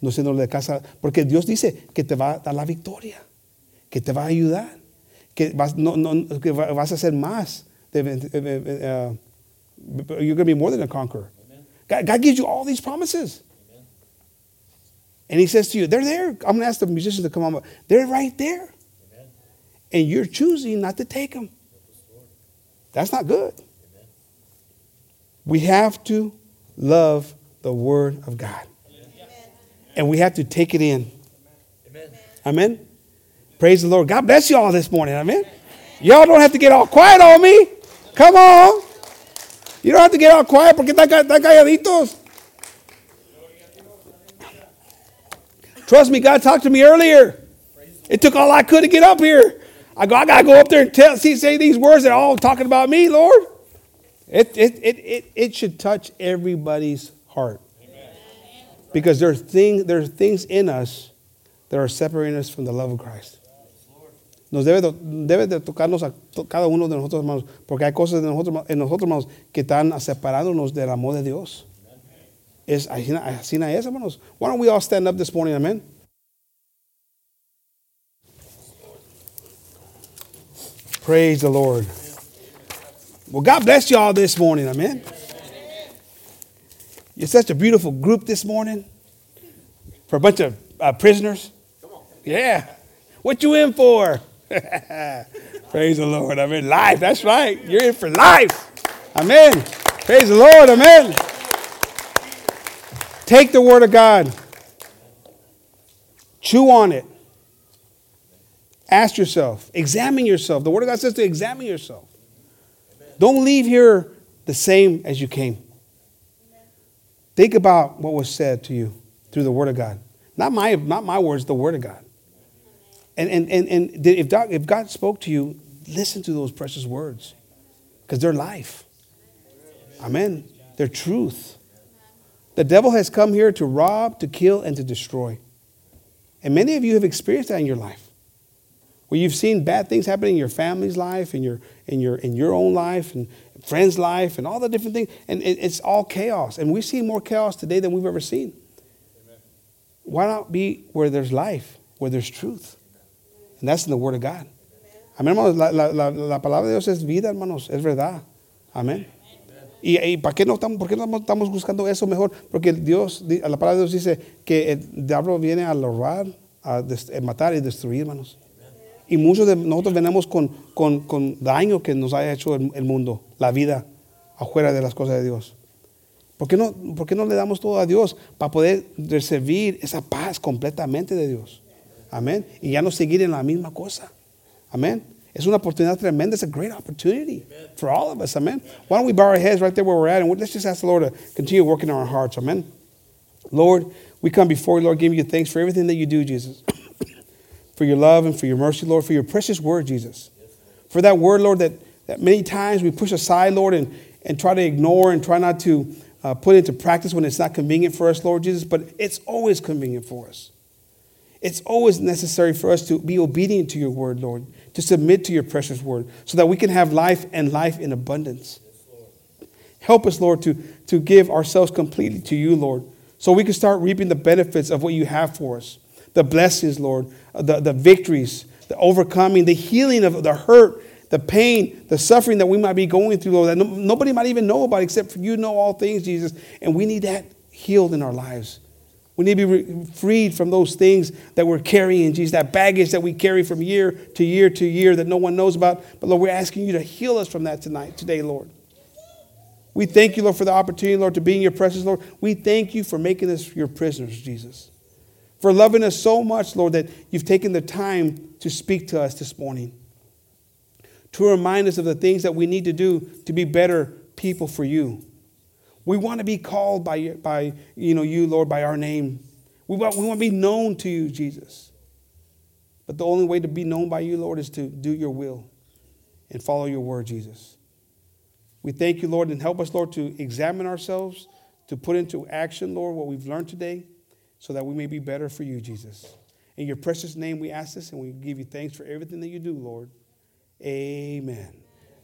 No siendo de casa, porque Dios dice que te va a dar la victoria, que te va a ayudar, que vas a hacer más. You're going to be more than a conqueror. God gives you all these promises. Amen. And he says to you, they're there. I'm going to ask the musicians to come on. They're right there. And you're choosing not to take them. That's not good. Amen. We have to love the word of God. Amen. And we have to take it in. Amen. Amen. Praise the Lord. God bless you all this morning. Amen. Y'all don't have to get all quiet on me. Come on. You don't have to get all quiet porque está calladitos. Trust me, God talked to me earlier. It took all I could to get up here. I got to go up there and say these words. They're all talking about me, Lord. It should touch everybody's heart. Amen. Because there are things in us that are separating us from the love of Christ. Nos debe de tocarnos a cada uno de nosotros, hermanos, porque hay cosas en nosotros, hermanos, que están separándonos del amor de Dios. Es así na es, hermanos. Why don't we all stand up this morning, amen? Praise the Lord. Well, God bless you all this morning, amen? You're such a beautiful group this morning for a bunch of prisoners. Yeah. What you in for? Praise the Lord, amen. Life, that's right. You're in for life. Amen. Praise the Lord, amen. Take the word of God. Chew on it. Ask yourself. Examine yourself. The word of God says to examine yourself. Amen. Don't leave here the same as you came. Amen. Think about what was said to you through the word of God. Not my words, the word of God. And if God spoke to you, listen to those precious words. Because they're life. Amen. They're truth. The devil has come here to rob, to kill, and to destroy. And many of you have experienced that in your life. Well, you've seen bad things happen in your family's life, in your own life, and friends' life, and all the different things. And it's all chaos. And we see more chaos today than we've ever seen. Amen. Why not be where there's life, where there's truth? And that's in the Word of God. Amen, hermanos. La palabra de Dios es vida, hermanos. Es verdad. Amen. ¿Y por qué no estamos buscando eso mejor? Porque Dios, la palabra de Dios dice que el diablo viene a robar, a matar y destruir, hermanos. Y muchos de nosotros venimos con daño que nos haya hecho el mundo, la vida, afuera de las cosas de Dios. ¿Por qué no le damos todo a Dios para poder recibir esa paz completamente de Dios? Amén. Y ya no seguir en la misma cosa. Amén. Es una oportunidad tremenda. It's a great opportunity for all of us. Amen. Why don't we bow our heads right there where we're at, and let's just ask the Lord to continue working on our hearts. Amen. Lord, we come before you, Lord, giving you thanks for everything that you do, Jesus. For your love and for your mercy, Lord, for your precious word, Jesus. For that word, Lord, that many times we push aside, Lord, and try to ignore and try not to put into practice when it's not convenient for us, Lord Jesus, but it's always convenient for us. It's always necessary for us to be obedient to your word, Lord, to submit to your precious word so that we can have life and life in abundance. Help us, Lord, to give ourselves completely to you, Lord, so we can start reaping the benefits of what you have for us. The blessings, Lord, the victories, the overcoming, the healing of the hurt, the pain, the suffering that we might be going through, Lord, that nobody might even know about except for you know all things, Jesus. And we need that healed in our lives. We need to be freed from those things that we're carrying, Jesus, that baggage that we carry from year to year to year that no one knows about. But, Lord, we're asking you to heal us from that today, Lord. We thank you, Lord, for the opportunity, Lord, to be in your presence, Lord. We thank you for making us your prisoners, Jesus. For loving us so much, Lord, that you've taken the time to speak to us this morning. To remind us of the things that we need to do to be better people for you. We want to be called by you, Lord, by our name. We want to be known to you, Jesus. But the only way to be known by you, Lord, is to do your will and follow your word, Jesus. We thank you, Lord, and help us, Lord, to examine ourselves, to put into action, Lord, what we've learned today, so that we may be better for you, Jesus. In your precious name we ask this, and we give you thanks for everything that you do, Lord. Amen.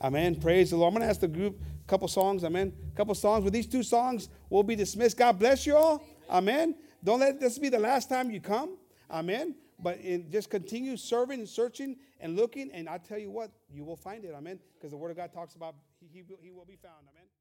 Amen. Praise the Lord. I'm going to ask the group a couple songs. Amen. A couple songs. With these two songs, we'll be dismissed. God bless you all. Amen. Don't let this be the last time you come. Amen. But just continue serving and searching and looking, and I tell you what, you will find it. Amen. Because the Word of God talks about He will be found. Amen.